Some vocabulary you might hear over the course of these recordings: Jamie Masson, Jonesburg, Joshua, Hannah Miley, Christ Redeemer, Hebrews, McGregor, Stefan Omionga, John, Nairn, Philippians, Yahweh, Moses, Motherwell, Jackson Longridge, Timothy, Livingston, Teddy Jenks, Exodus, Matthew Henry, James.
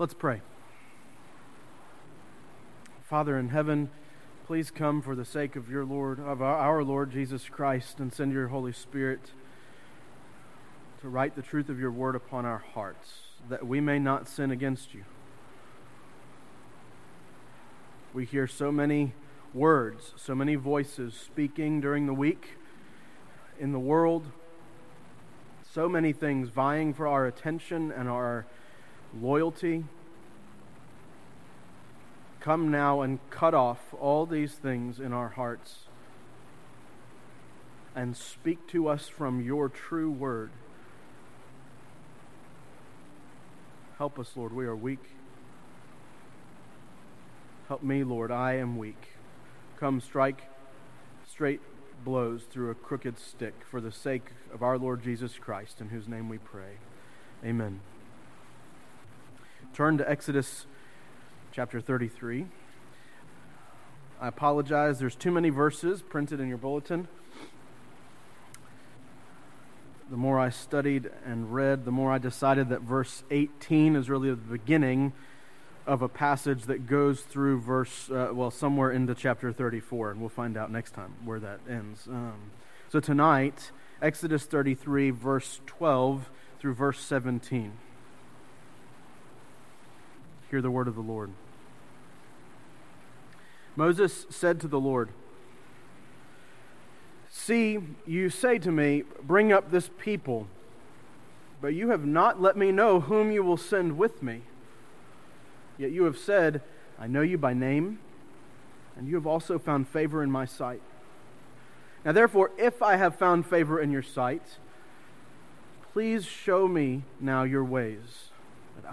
Let's pray. Father in heaven, please come for the sake of our Lord Jesus Christ, and send your Holy Spirit to write the truth of your word upon our hearts, that we may not sin against you. We hear so many words, so many voices speaking during the week in the world, so many things vying for our attention and our loyalty. Come now and cut off all these things in our hearts and speak to us from your true word. Help us, Lord, we are weak. Help me, Lord, I am weak. Come strike straight blows through a crooked stick for the sake of our Lord Jesus Christ, in whose name we pray. Amen. Turn to Exodus chapter 33. I apologize, there's too many verses printed in your bulletin. The more I studied and read, the more I decided that verse 18 is really the beginning of a passage that goes through somewhere into chapter 34, and we'll find out next time where that ends. So tonight, Exodus 33, verse 12 through verse 17. Hear the word of the Lord. Moses said to the Lord, "See, you say to me, 'Bring up this people,' but you have not let me know whom you will send with me. Yet you have said, 'I know you by name,' and you have also found favor in my sight. Now therefore, if I have found favor in your sight, please show me now your ways, that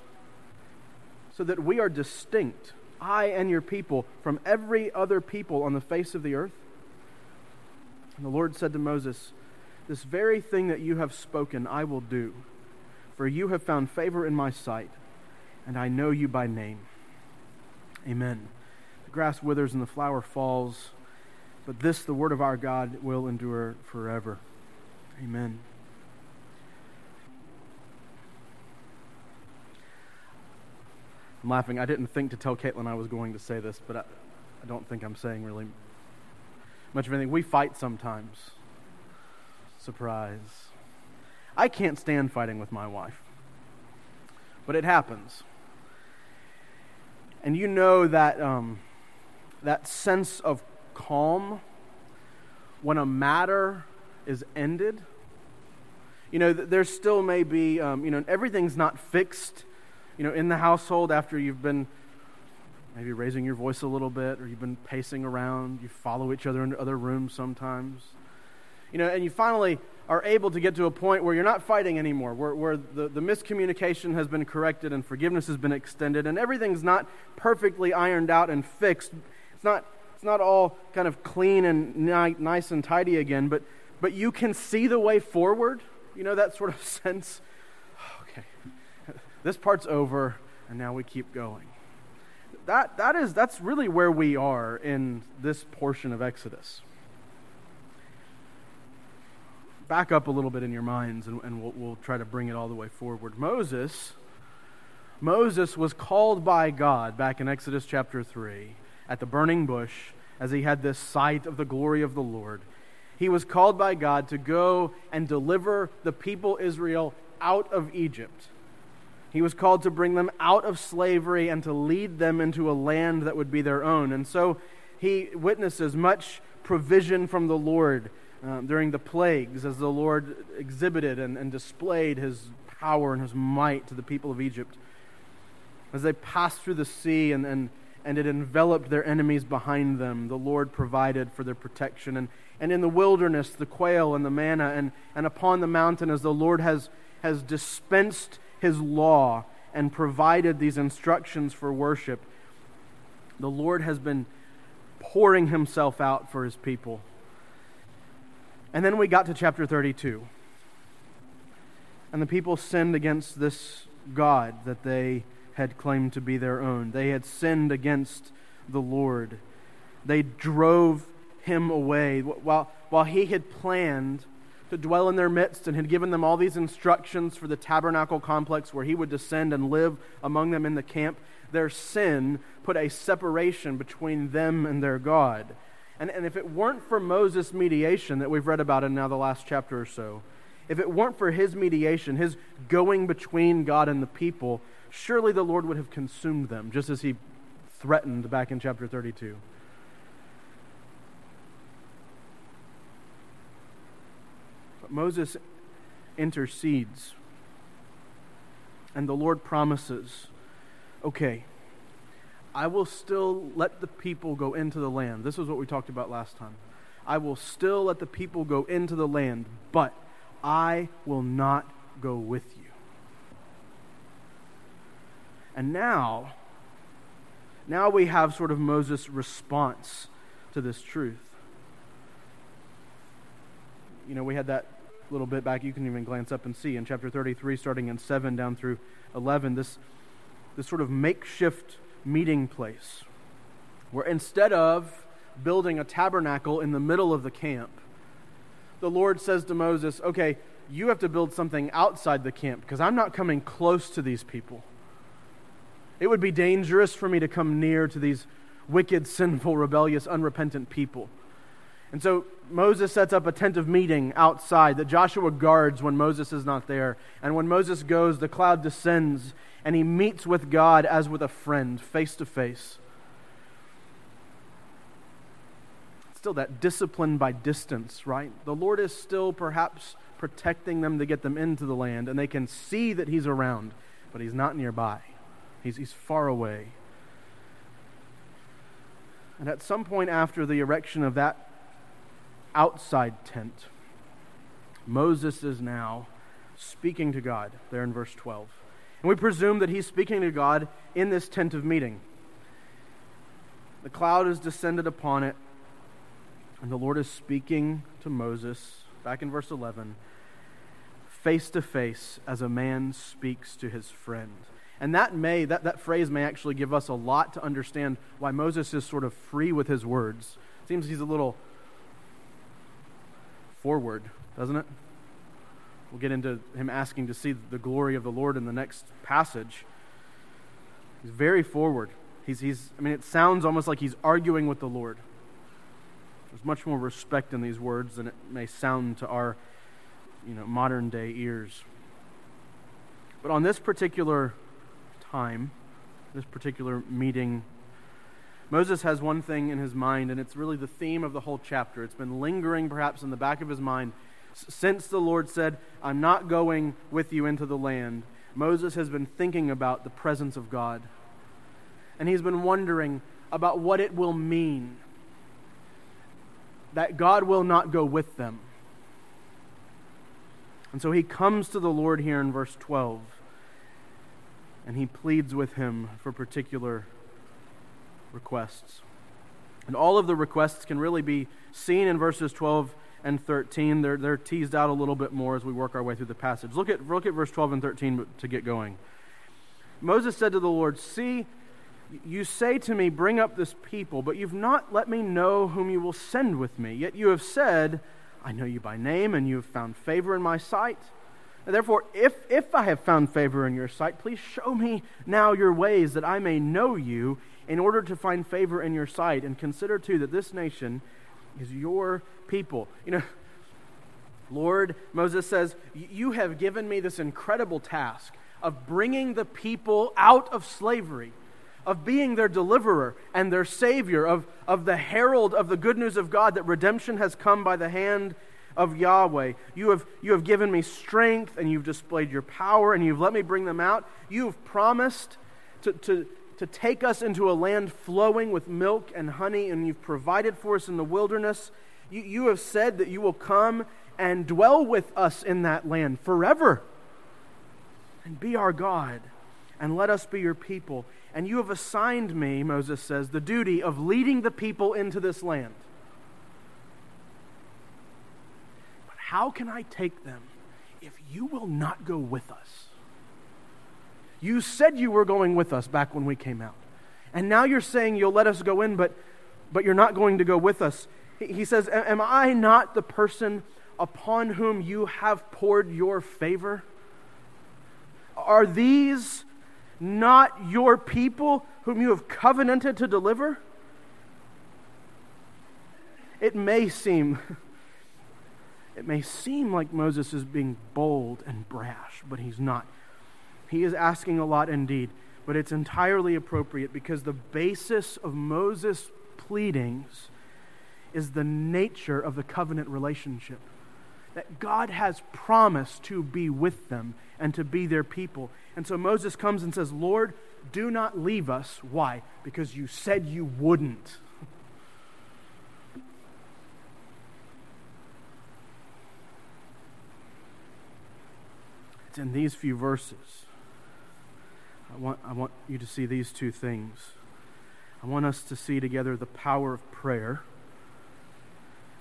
So that we are distinct, I and your people, from every other people on the face of the earth?" And the Lord said to Moses, "This very thing that you have spoken I will do, for you have found favor in my sight, and I know you by name." Amen. The grass withers and the flower falls, but this, the word of our God, will endure forever. Amen. I'm laughing. I didn't think to tell Caitlin I was going to say this, but I don't think I'm saying really much of anything. We fight sometimes. Surprise. I can't stand fighting with my wife, but it happens. And you know that that sense of calm when a matter is ended. You know, there still may be, everything's not fixed, in the household after you've been maybe raising your voice a little bit, or you've been pacing around, you follow each other into other rooms sometimes. And you finally are able to get to a point where you're not fighting anymore, where the miscommunication has been corrected and forgiveness has been extended, and everything's not perfectly ironed out and fixed. It's not all kind of clean and nice and tidy again, but you can see the way forward. That sort of sense, okay, this part's over, and now we keep going. That's really where we are in this portion of Exodus. Back up a little bit in your minds, and we'll try to bring it all the way forward. Moses was called by God back in Exodus chapter 3 at the burning bush, as he had this sight of the glory of the Lord. He was called by God to go and deliver the people Israel out of Egypt. He was called to bring them out of slavery and to lead them into a land that would be their own. And so he witnesses much provision from the Lord during the plagues, as the Lord exhibited and displayed his power and his might to the people of Egypt, as they passed through the sea and it enveloped their enemies behind them. The Lord provided for their protection, and in the wilderness, the quail and the manna, and upon the mountain, as the Lord has dispensed his law and provided these instructions for worship, the Lord has been pouring himself out for his people. And then we got to chapter 32. And the people sinned against this God that they had claimed to be their own. They had sinned against the Lord. They drove him away. While he had planned to dwell in their midst and had given them all these instructions for the tabernacle complex where he would descend and live among them in the camp, their sin put a separation between them and their God. And if it weren't for Moses' mediation that we've read about in now the last chapter or so, if it weren't for his mediation, his going between God and the people, surely the Lord would have consumed them, just as he threatened back in chapter 32. But Moses intercedes, and the Lord promises, okay, I will still let the people go into the land. This is what we talked about last time. I will still let the people go into the land, but I will not go with you. And now we have sort of Moses' response to this truth. You know, we had that little bit back, you can even glance up and see, in chapter 33, starting in 7 down through 11, this sort of makeshift meeting place, where instead of building a tabernacle in the middle of the camp, the Lord says to Moses, okay, you have to build something outside the camp because I'm not coming close to these people. It would be dangerous for me to come near to these wicked, sinful, rebellious, unrepentant people. And so Moses sets up a tent of meeting outside that Joshua guards when Moses is not there. And when Moses goes, the cloud descends and he meets with God as with a friend, face to face. Still that discipline by distance, right? The Lord is still perhaps protecting them to get them into the land, and they can see that he's around, but he's not nearby. He's far away. And at some point after the erection of that outside tent, Moses is now speaking to God there in verse 12. And we presume that he's speaking to God in this tent of meeting. The cloud has descended upon it, and the Lord is speaking to Moses, back in verse 11, face to face as a man speaks to his friend. And that phrase may actually give us a lot to understand why Moses is sort of free with his words. It seems he's a little forward, doesn't it? We'll get into him asking to see the glory of the Lord in the next passage. He's very forward. I mean, it sounds almost like he's arguing with the Lord. There's much more respect in these words than it may sound to our, modern day ears. But on this particular time, this particular meeting, Moses has one thing in his mind, and it's really the theme of the whole chapter. It's been lingering perhaps in the back of his mind since the Lord said, I'm not going with you into the land. Moses has been thinking about the presence of God, and he's been wondering about what it will mean that God will not go with them. And so he comes to the Lord here in verse 12, and he pleads with him for particular requests. And all of the requests can really be seen in verses 12 and 13. They're teased out a little bit more as we work our way through the passage. Look at verse 12 and 13 to get going. Moses said to the Lord, "See, you say to me, bring up this people, but you've not let me know whom you will send with me. Yet you have said, I know you by name, and you have found favor in my sight. And therefore, if I have found favor in your sight, please show me now your ways, that I may know you, in order to find favor in your sight. And consider, too, that this nation is your people." Lord, Moses says, you have given me this incredible task of bringing the people out of slavery, of being their deliverer and their savior, of the herald of the good news of God, that redemption has come by the hand of Yahweh. You have given me strength, and you've displayed your power, and you've let me bring them out. You've promised to take us into a land flowing with milk and honey, and you've provided for us in the wilderness. You have said that you will come and dwell with us in that land forever and be our God. and let us be your people. And you have assigned me, Moses says, the duty of leading the people into this land. But how can I take them if you will not go with us? You said you were going with us back when we came out. And now you're saying you'll let us go in, but you're not going to go with us. He says, am I not the person upon whom you have poured your favor? Are these not your people whom you have covenanted to deliver? It may seem like Moses is being bold and brash, but he's not. He is asking a lot indeed, but it's entirely appropriate because the basis of Moses' pleadings is the nature of the covenant relationship. That God has promised to be with them and to be their people. And so Moses comes and says, Lord, do not leave us. Why? Because you said you wouldn't. It's in these few verses. I want you to see these two things. I want us to see together the power of prayer,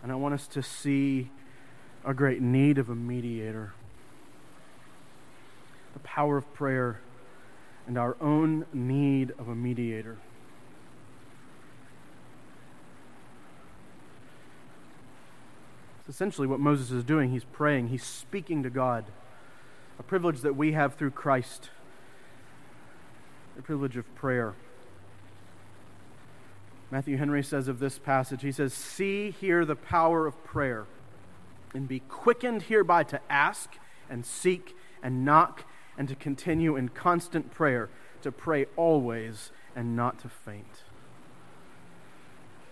and I want us to see a great need of a mediator. The power of prayer and our own need of a mediator. It's essentially what Moses is doing. He's praying. He's speaking to God. A privilege that we have through Christ. The privilege of prayer. Matthew Henry says of this passage, he says, see here the power of prayer. And be quickened hereby to ask and seek and knock and to continue in constant prayer, to pray always and not to faint.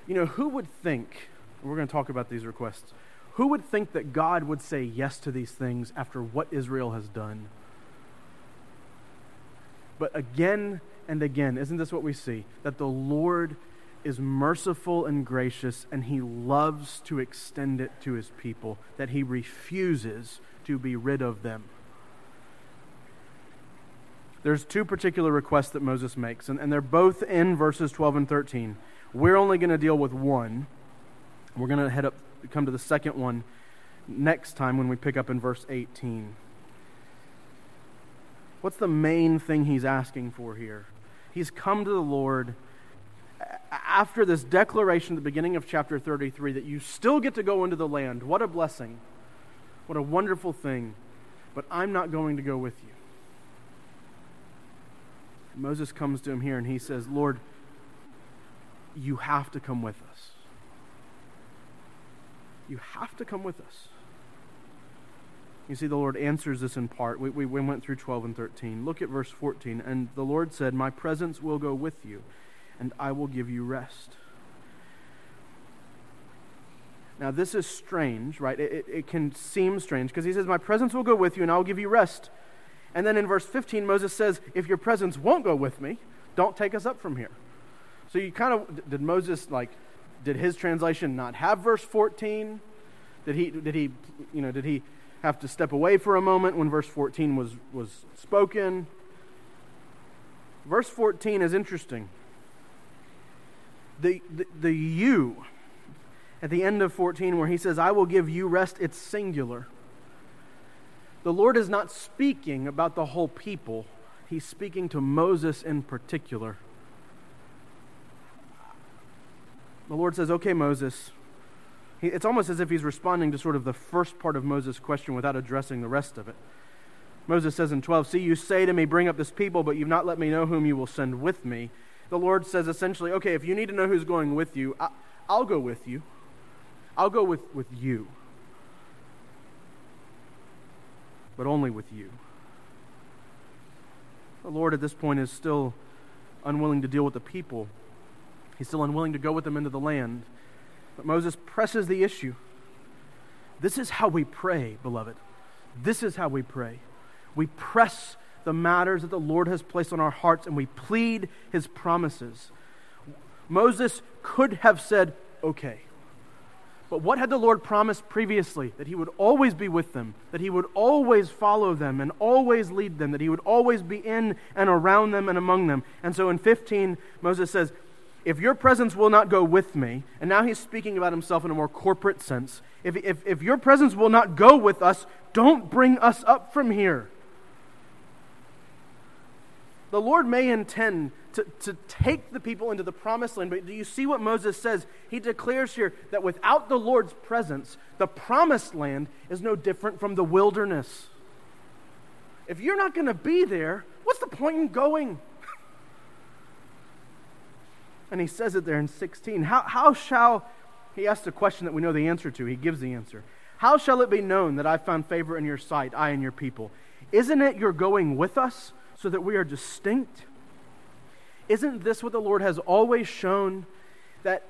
You know, who would think, and we're going to talk about these requests, who would think that God would say yes to these things after what Israel has done? But again and again, isn't this what we see? That the Lord is merciful and gracious, and he loves to extend it to his people, that he refuses to be rid of them. There's two particular requests that Moses makes, and they're both in verses 12 and 13. We're only going to deal with one. We're going to come to the second one next time when we pick up in verse 18. What's the main thing he's asking for here? He's come to the Lord after this declaration at the beginning of chapter 33 that you still get to go into the land. What a blessing. What a wonderful thing. But I'm not going to go with you. And Moses comes to him here and he says, Lord, you have to come with us. You have to come with us. You see, the Lord answers this in part. We went through 12 and 13. Look at verse 14. And the Lord said, my presence will go with you, and I will give you rest. Now this is strange, right? It can seem strange because he says, my presence will go with you and I'll give you rest. And then in verse 15, Moses says, if your presence won't go with me, don't take us up from here. So you kind of, did his translation not have verse 14? Did he have to step away for a moment when verse 14 was spoken? Verse 14 is interesting. The you at the end of 14 where he says, I will give you rest, it's singular. The Lord is not speaking about the whole people. He's speaking to Moses in particular. The Lord says, okay, Moses. It's almost as if he's responding to sort of the first part of Moses' question without addressing the rest of it. Moses says in 12, see, you say to me, bring up this people, but you've not let me know whom you will send with me. The Lord says essentially, okay, if you need to know who's going with you, I'll go with you. I'll go with you. But only with you. The Lord at this point is still unwilling to deal with the people. He's still unwilling to go with them into the land. But Moses presses the issue. This is how we pray, beloved. This is how we pray. We press the matters that the Lord has placed on our hearts, and we plead his promises. Moses could have said, okay. But what had the Lord promised previously? That he would always be with them, that he would always follow them and always lead them, that he would always be in and around them and among them. And so in 15, Moses says, if your presence will not go with me, and now he's speaking about himself in a more corporate sense, if your presence will not go with us, don't bring us up from here. The Lord may intend to take the people into the promised land, but do you see what Moses says? He declares here that without the Lord's presence, the promised land is no different from the wilderness. If you're not going to be there, what's the point in going? And he says it there in 16. How shall, he asks a question that we know the answer to, he gives the answer. How shall it be known that I found favor in your sight, I and your people? Isn't it your going with us so that we are distinct? Isn't this what the Lord has always shown? That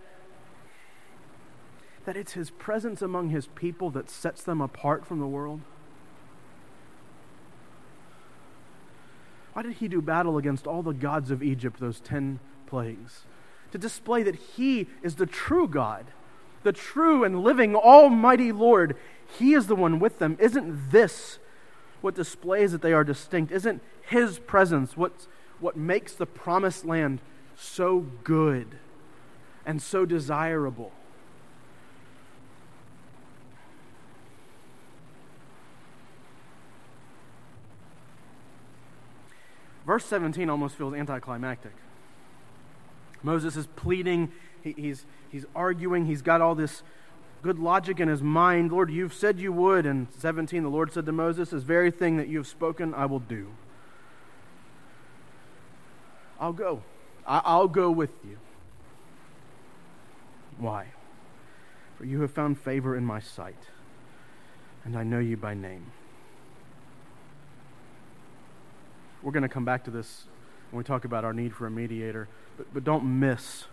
it's his presence among his people that sets them apart from the world? Why did he do battle against all the gods of Egypt, those 10 plagues? To display that he is the true God, the true and living almighty Lord. He is the one with them. Isn't this what displays that they are distinct? Isn't his presence what makes the promised land so good and so desirable? Verse 17 almost feels anticlimactic. Moses is pleading, he's arguing, he's got all this good logic in his mind. Lord, you've said you would. And 17, the Lord said to Moses, this very thing that you have spoken, I will do. I'll go. I'll go with you. Why? For you have found favor in my sight, and I know you by name. We're going to come back to this when we talk about our need for a mediator, but don't miss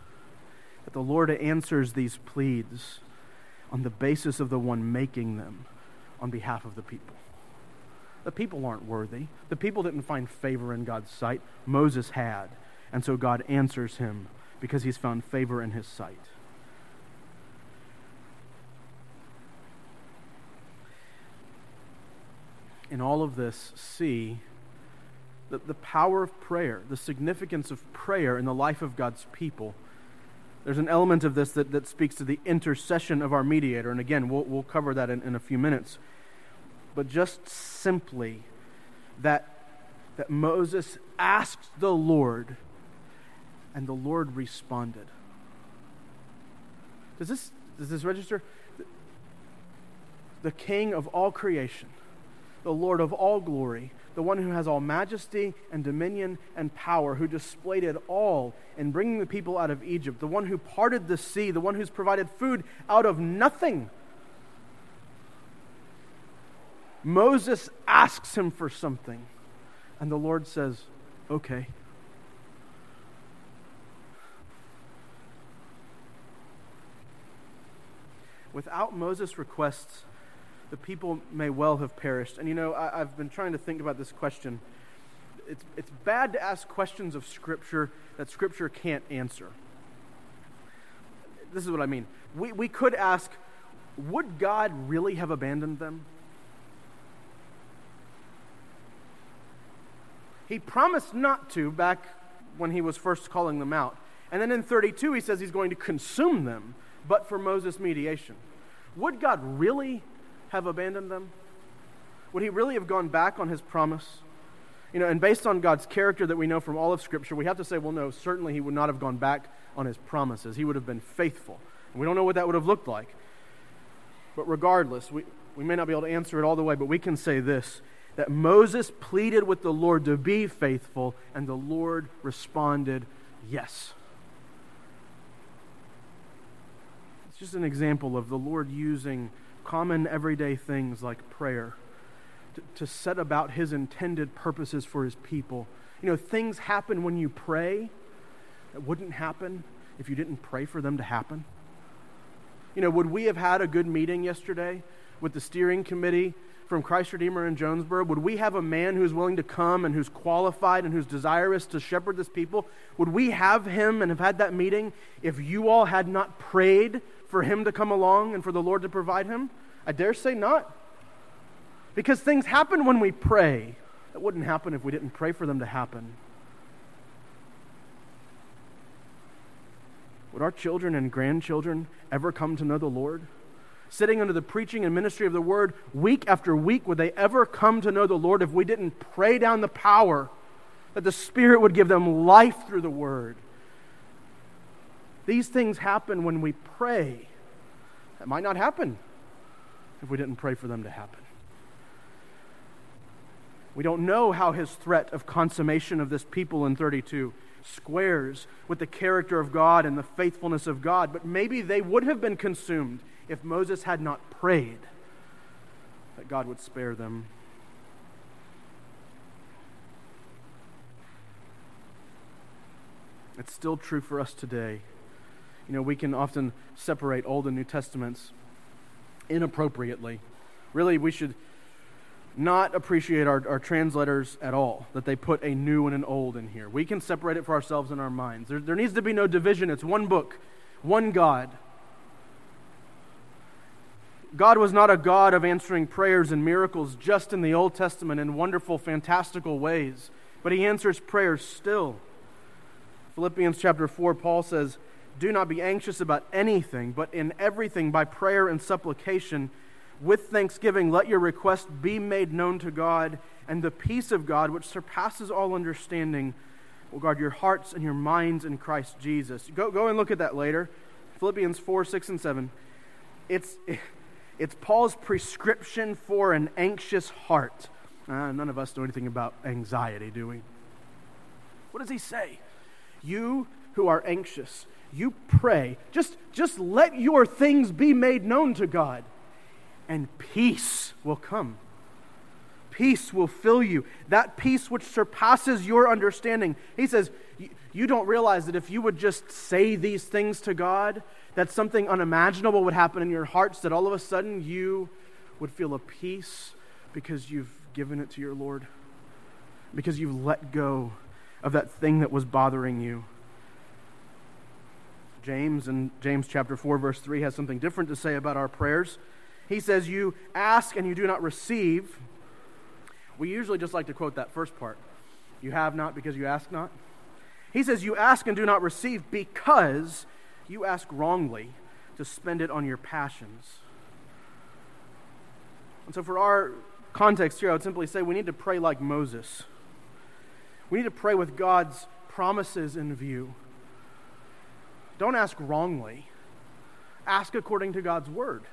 that the Lord answers these pleads on the basis of the one making them on behalf of the people. The people aren't worthy. The people didn't find favor in God's sight. Moses had. And so God answers him because he's found favor in his sight. In all of this, see the power of prayer, the significance of prayer in the life of God's people. There's an element of this that speaks to the intercession of our mediator. And again, we'll cover that in a few minutes. But just simply that Moses asked the Lord, and the Lord responded. Does this register? The King of all creation, the Lord of all glory, the one who has all majesty and dominion and power, who displayed it all in bringing the people out of Egypt, the one who parted the sea, the one who's provided food out of nothing. Moses asks him for something, and the Lord says, okay. Without Moses' requests, the people may well have perished. And I've been trying to think about this question. It's bad to ask questions of Scripture that Scripture can't answer. This is what I mean. We could ask, would God really have abandoned them? He promised not to back when he was first calling them out. And then in 32, he says he's going to consume them, but for Moses' mediation. Would God really have abandoned them? Would he really have gone back on his promise? And based on God's character that we know from all of Scripture, we have to say, well, no, certainly he would not have gone back on his promises. He would have been faithful. And we don't know what that would have looked like. But regardless, we may not be able to answer it all the way, but we can say this, that Moses pleaded with the Lord to be faithful, and the Lord responded, yes. It's just an example of the Lord using common everyday things like prayer to set about his intended purposes for his people. Things happen when you pray that wouldn't happen if you didn't pray for them to happen. Would we have had a good meeting yesterday with the steering committee from Christ Redeemer in Jonesburg? Would we have a man who's willing to come and who's qualified and who's desirous to shepherd this people? Would we have him and have had that meeting if you all had not prayed for him to come along and for the Lord to provide him? I dare say not. Because things happen when we pray. It wouldn't happen if we didn't pray for them to happen. Would our children and grandchildren ever come to know the Lord? Sitting under the preaching and ministry of the Word week after week, would they ever come to know the Lord if we didn't pray down the power that the Spirit would give them life through the Word? These things happen when we pray. That might not happen if we didn't pray for them to happen. We don't know how his threat of consummation of this people in 32 squares with the character of God and the faithfulness of God, but maybe they would have been consumed if Moses had not prayed that God would spare them. It's still true for us today. You know, we can often separate Old and New Testaments inappropriately. Really, we should not appreciate our translators at all, that they put a new and an old in here. We can separate it for ourselves in our minds. There needs to be no division. It's one book, one God. God was not a God of answering prayers and miracles just in the Old Testament in wonderful, fantastical ways, but he answers prayers still. Philippians chapter 4, Paul says, "Do not be anxious about anything, but in everything by prayer and supplication, with thanksgiving, let your request be made known to God, and the peace of God, which surpasses all understanding, will guard your hearts and your minds in Christ Jesus." Go and look at that later. Philippians 4, 6, and 7. It's Paul's prescription for an anxious heart. None of us know anything about anxiety, do we? What does he say? You who are anxious, you pray. Just let your things be made known to God, and peace will come. Peace will fill you. That peace which surpasses your understanding. He says, you don't realize that if you would just say these things to God, that something unimaginable would happen in your hearts, that all of a sudden you would feel a peace because you've given it to your Lord, because you've let go of that thing that was bothering you. James in James chapter 4, verse 3 has something different to say about our prayers. He says, you ask and you do not receive. We usually just like to quote that first part. You have not because you ask not. He says, you ask and do not receive because you ask wrongly to spend it on your passions. And so for our context here, I would simply say we need to pray like Moses. We need to pray with God's promises in view. Don't ask wrongly. Ask according to God's word.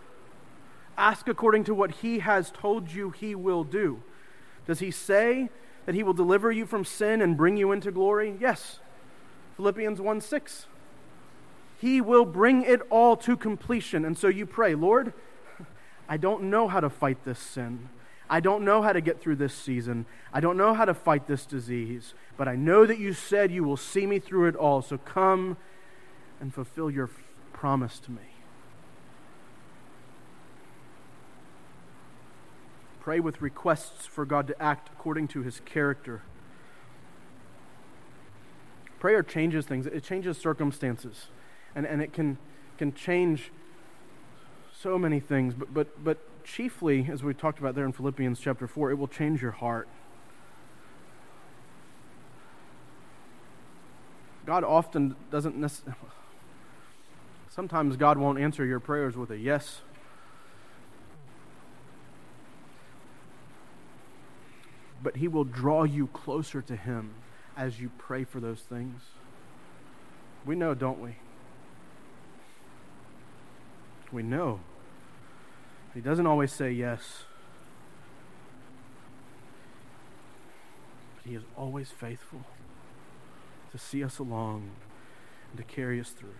Ask according to what he has told you he will do. Does he say that he will deliver you from sin and bring you into glory? Yes. Philippians 1:6. He will bring it all to completion. And so you pray, Lord, I don't know how to fight this sin. I don't know how to get through this season. I don't know how to fight this disease. But I know that you said you will see me through it all. So come and fulfill your promise to me. Pray with requests for God to act according to his character. Prayer changes things. It changes circumstances. And it can change so many things. But chiefly, as we talked about there in Philippians chapter 4, it will change your heart. God often doesn't necessarily... Sometimes God won't answer your prayers with a yes. But he will draw you closer to him as you pray for those things. We know, don't we? We know. He doesn't always say yes. But he is always faithful to see us along and to carry us through.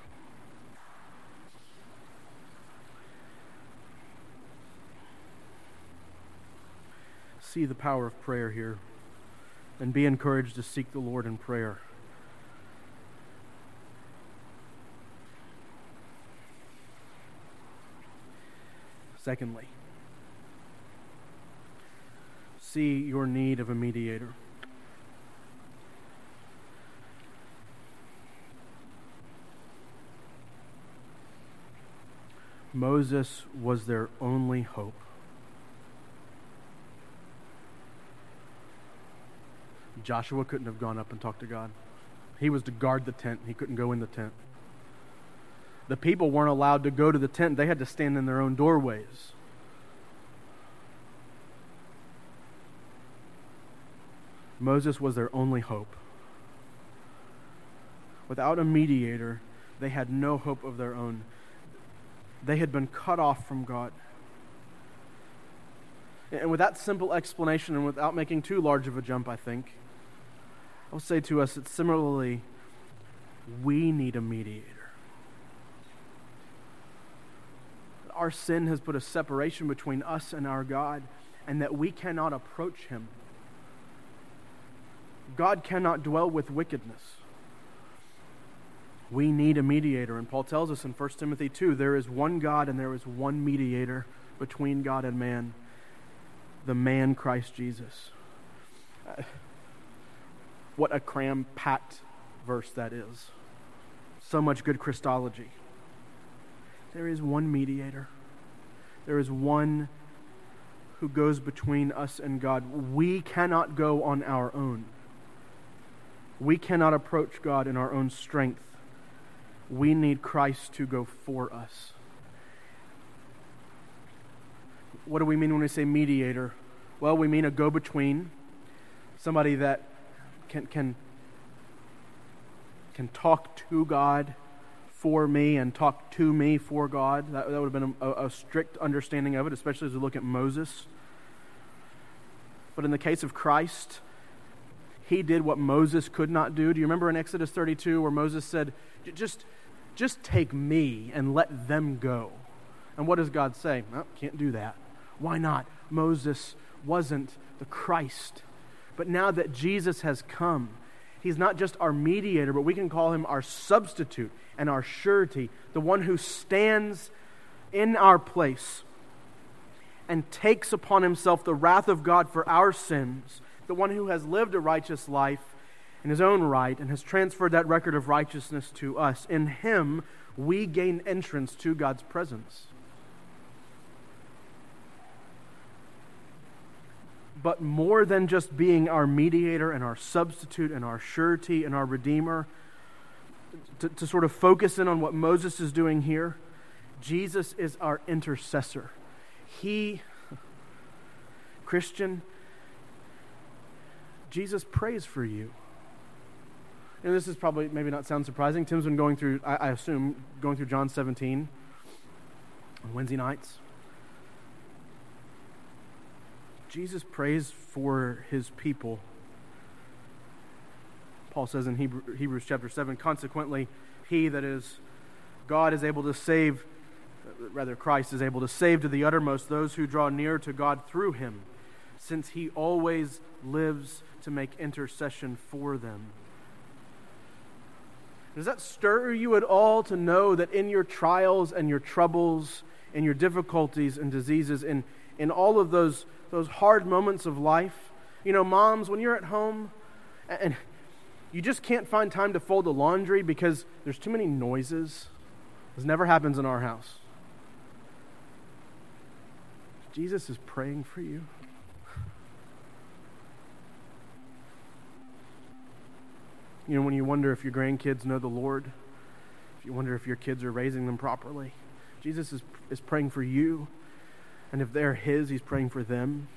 See the power of prayer here, and be encouraged to seek the Lord in prayer. Secondly, see your need of a mediator. Moses was their only hope. Joshua couldn't have gone up and talked to God. He was to guard the tent. He couldn't go in the tent. The people weren't allowed to go to the tent. They had to stand in their own doorways. Moses was their only hope. Without a mediator, they had no hope of their own. They had been cut off from God. And with that simple explanation, and without making too large of a jump, I think, I would say to us that similarly, we need a mediator. Our sin has put a separation between us and our God, and that we cannot approach Him. God cannot dwell with wickedness. We need a mediator, and Paul tells us in 1 Timothy 2, there is one God and there is one mediator between God and man, the man Christ Jesus. What a cram-packed verse that is. So much good Christology. There is one mediator. There is one who goes between us and God. We cannot go on our own. We cannot approach God in our own strength. We need Christ to go for us. What do we mean when we say mediator? Well, we mean a go-between, somebody that can talk to God for me and talk to me for God. That would have been a strict understanding of it, especially as we look at Moses. But in the case of Christ, He did what Moses could not do. Do you remember in Exodus 32 where Moses said, Just take me and let them go. And what does God say? No, can't do that. Why not? Moses wasn't the Christ. But now that Jesus has come, He's not just our mediator, but we can call Him our substitute and our surety, the one who stands in our place and takes upon Himself the wrath of God for our sins, the one who has lived a righteous life in His own right, and has transferred that record of righteousness to us. In Him, we gain entrance to God's presence. But more than just being our mediator and our substitute and our surety and our Redeemer, to sort of focus in on what Moses is doing here, Jesus is our intercessor. Christian, Jesus prays for you. And this is probably maybe not sound surprising. Tim's been going through John 17 on Wednesday nights. Jesus prays for His people. Paul says in Hebrews chapter 7, consequently, Christ is able to save to the uttermost those who draw near to God through Him, since He always lives to make intercession for them. Does that stir you at all to know that in your trials and your troubles, in your difficulties and diseases, in all of those hard moments of life, you know, moms, when you're at home and you just can't find time to fold the laundry because there's too many noises. This never happens in our house. Jesus is praying for you. You know, when you wonder if your grandkids know the Lord, if you wonder if your kids are raising them properly, Jesus is praying for you. And if they're His, He's praying for them.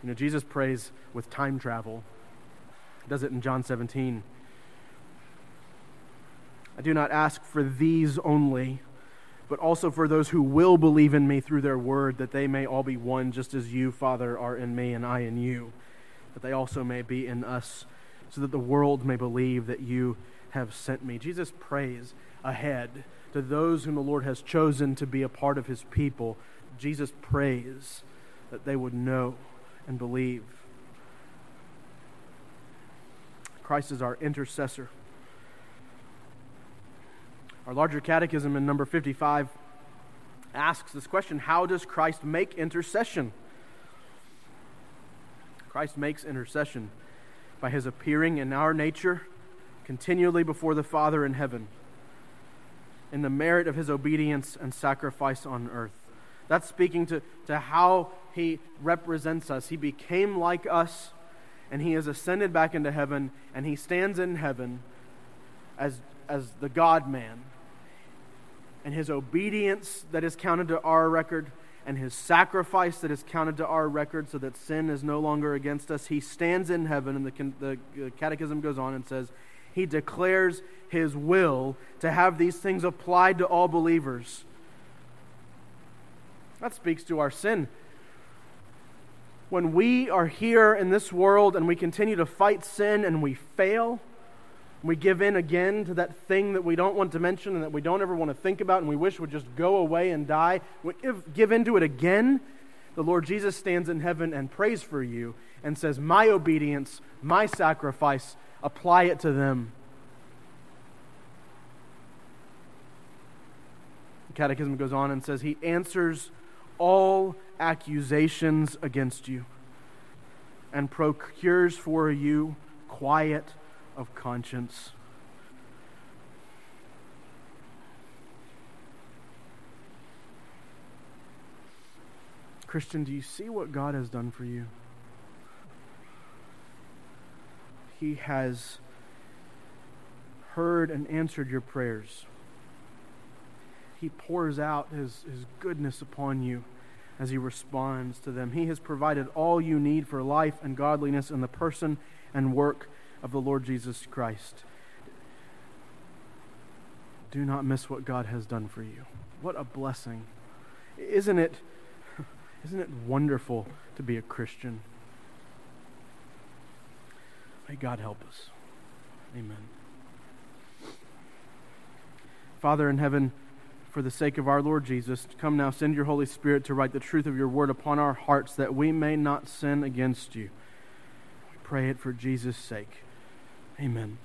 You know, Jesus prays with time travel. He does it in John 17. I do not ask for these only, but also for those who will believe in me through their word, that they may all be one, just as you, Father, are in me and I in you, that they also may be in us, so that the world may believe that you have sent me. Jesus prays ahead to those whom the Lord has chosen to be a part of His people. Jesus prays that they would know and believe. Christ is our intercessor. Our larger catechism in number 55 asks this question, how does Christ make intercession? Christ makes intercession by his appearing in our nature continually before the Father in heaven, in the merit of his obedience and sacrifice on earth. That's speaking to how he represents us. He became like us, and he has ascended back into heaven, and he stands in heaven as the God-man. And his obedience that is counted to our record, and his sacrifice that is counted to our record so that sin is no longer against us. He stands in heaven, and the catechism goes on and says, he declares his will to have these things applied to all believers. That speaks to our sin. When we are here in this world and we continue to fight sin and we fail, we give in again to that thing that we don't want to mention and that we don't ever want to think about and we wish would just go away and die. We give in to it again. The Lord Jesus stands in heaven and prays for you and says, my obedience, my sacrifice, apply it to them. The Catechism goes on and says, he answers all accusations against you and procures for you quiet of conscience. Christian, do you see what God has done for you? He has heard and answered your prayers. He pours out his goodness upon you as he responds to them. He has provided all you need for life and godliness in the person and work of the Lord Jesus Christ. Do not miss what God has done for you. What a blessing. Isn't it wonderful to be a Christian? May God help us. Amen. Father in heaven, for the sake of our Lord Jesus, come now, send your Holy Spirit to write the truth of your word upon our hearts that we may not sin against you. We pray it for Jesus' sake. Amen.